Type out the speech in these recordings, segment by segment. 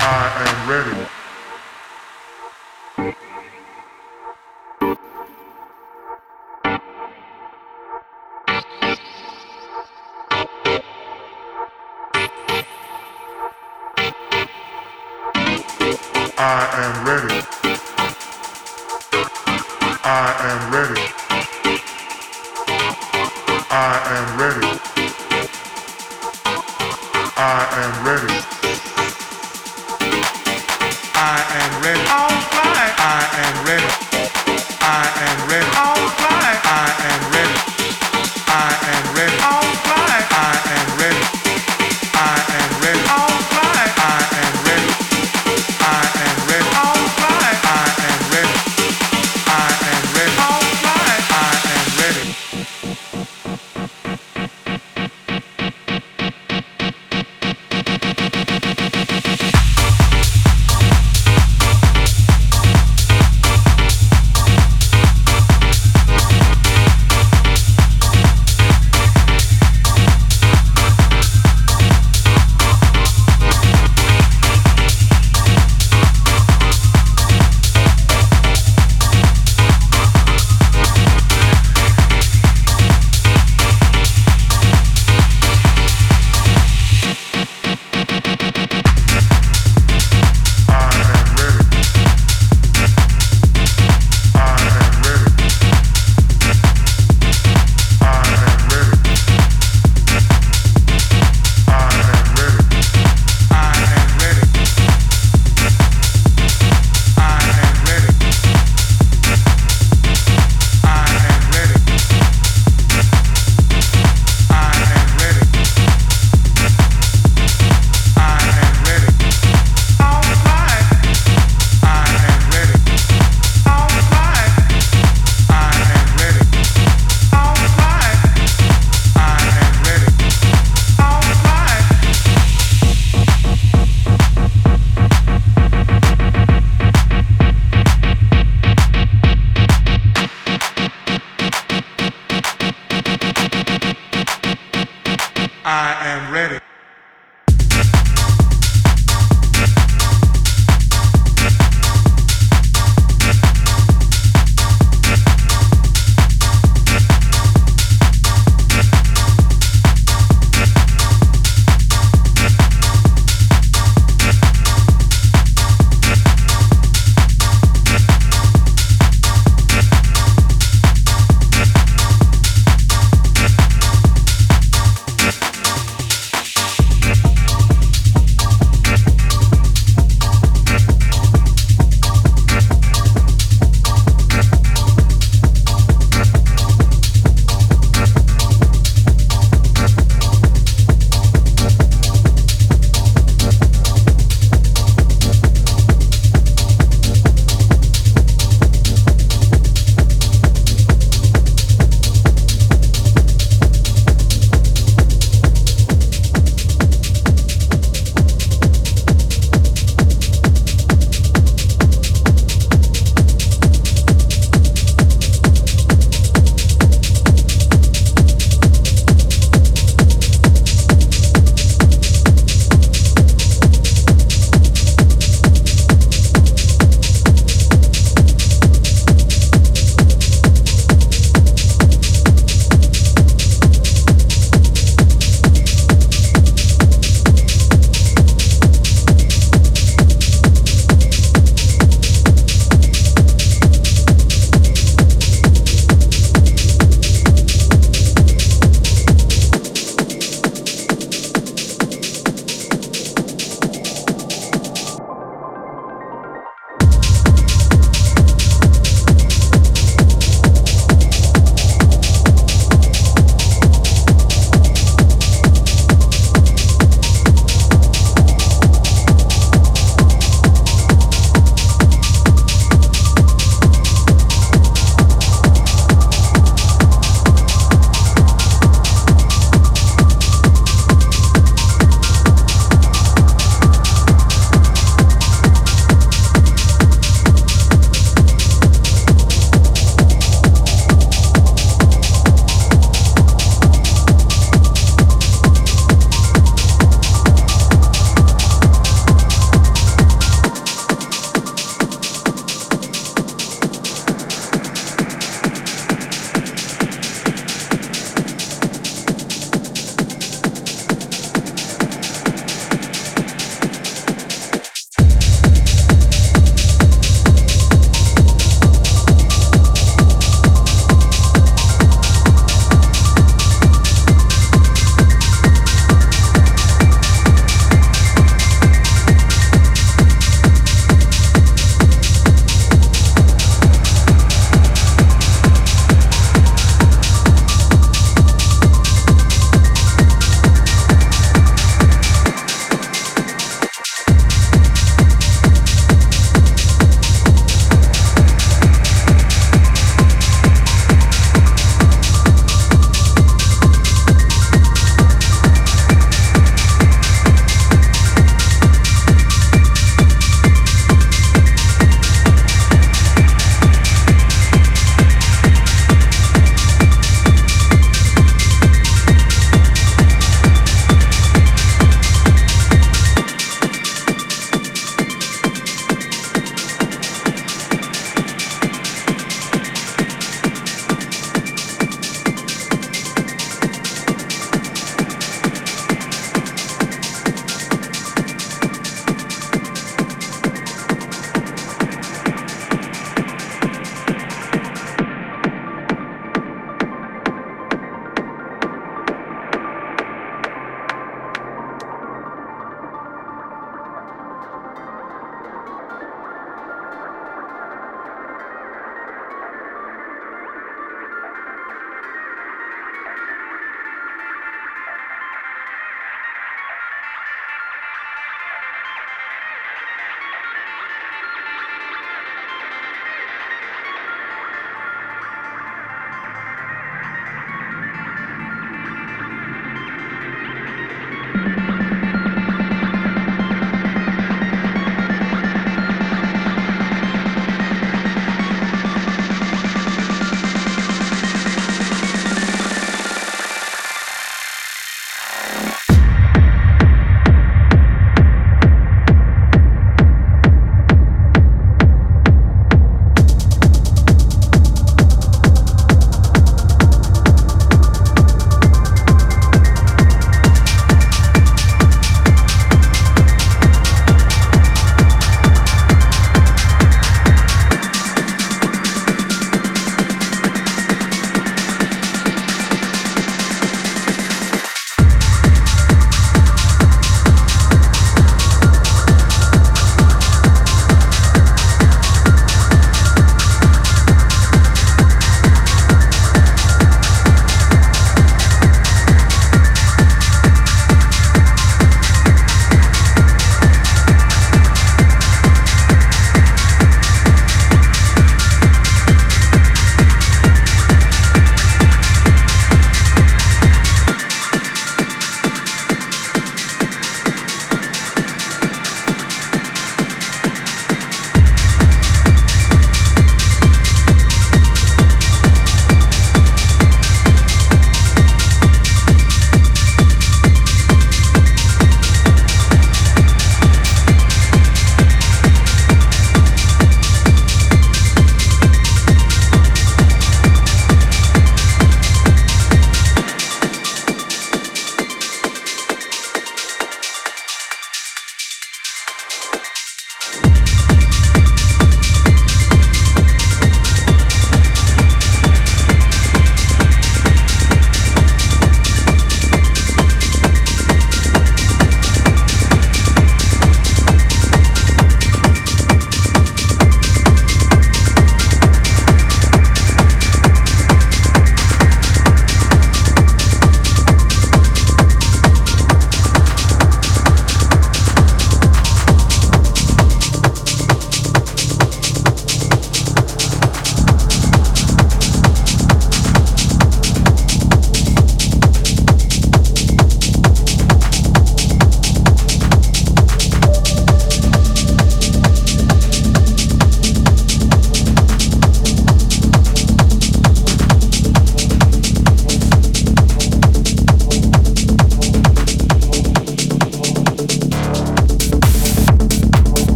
I am ready.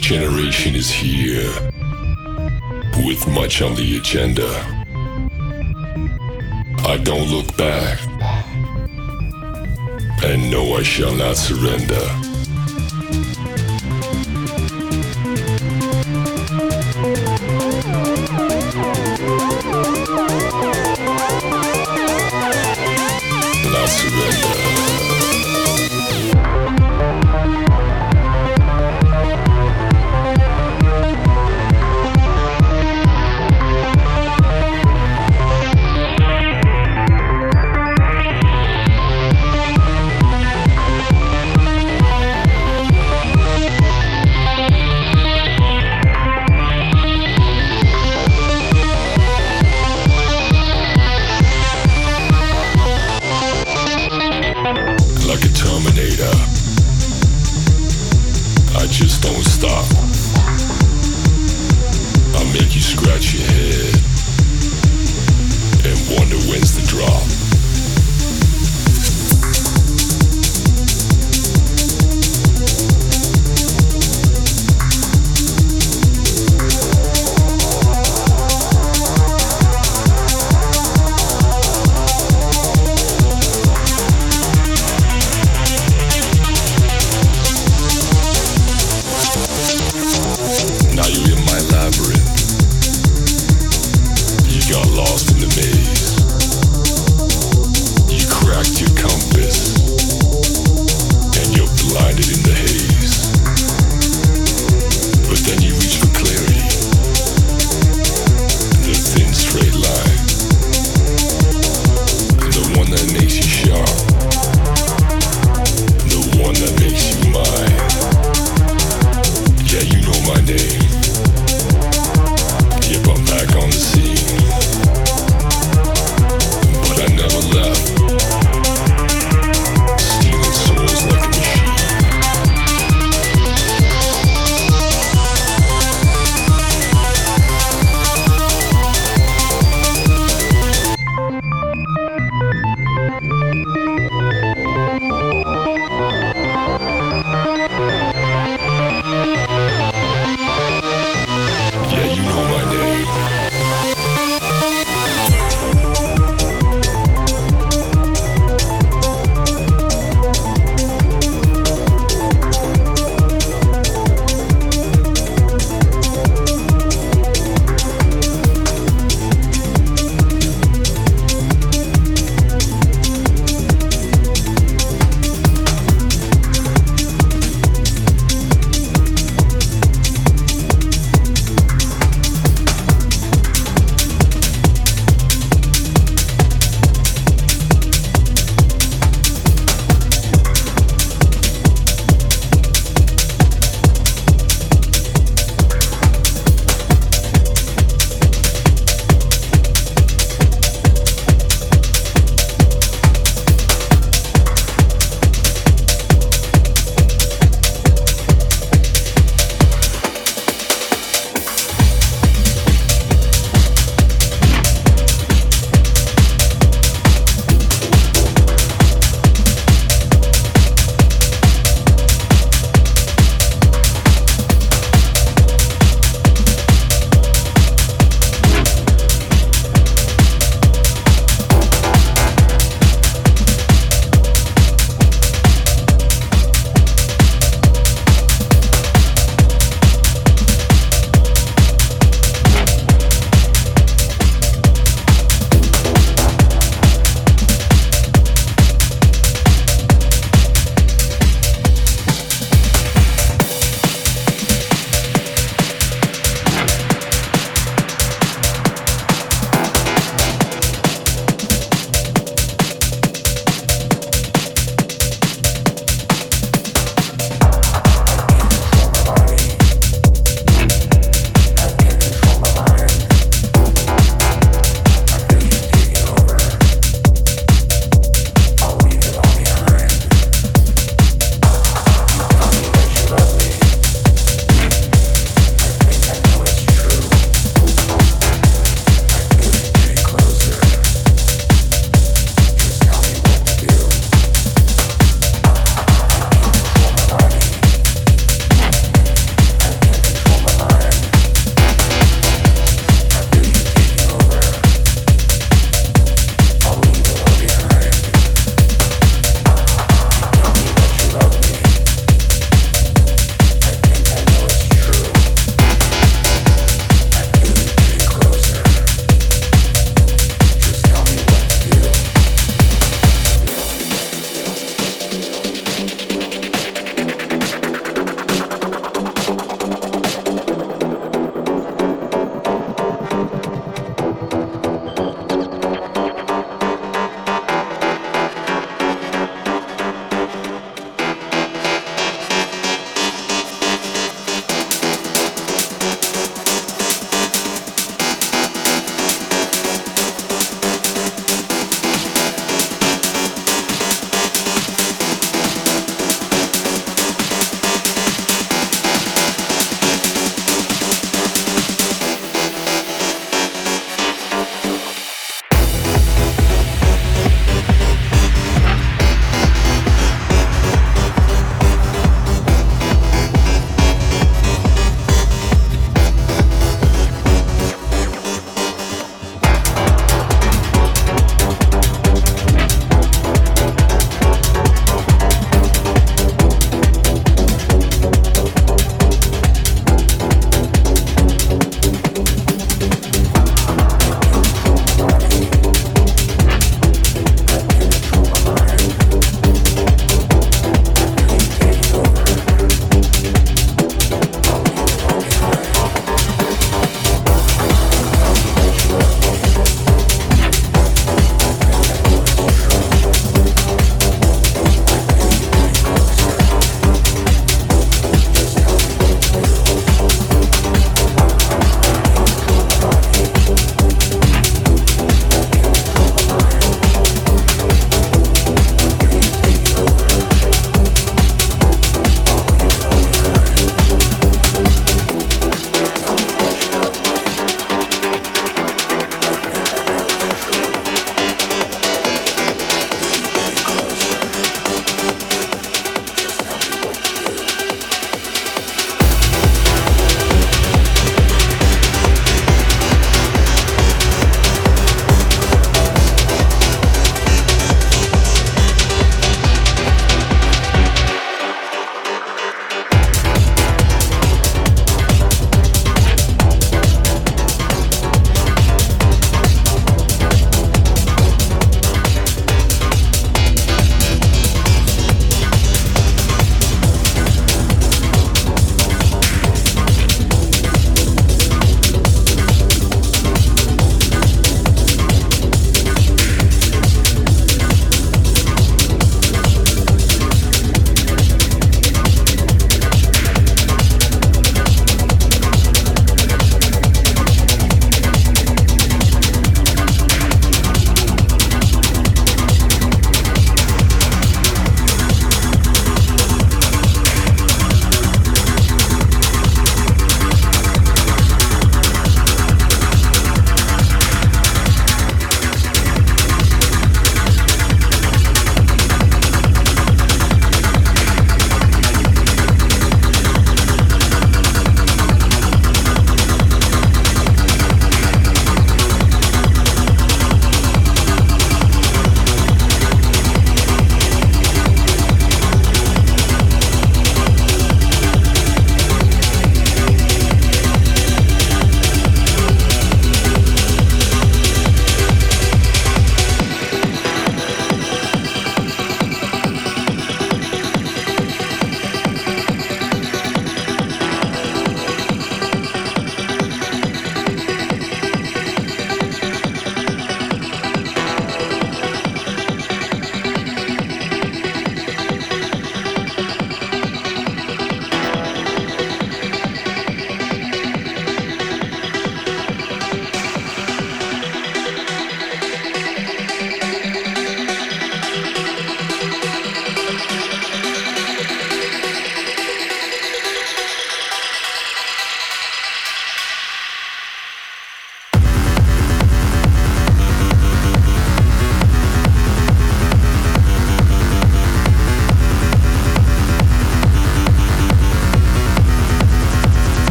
next generation is here, with much on the agenda. I don't look back, and no, I shall not surrender. Not surrender.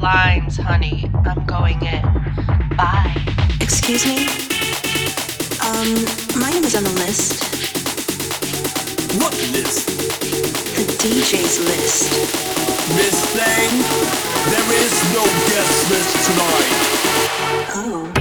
lines, honey. I'm going in. Bye. Excuse me? My name is on the list. What list? The DJ's list. Miss Thing, there is no guest list tonight. Oh.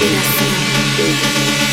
Nothing.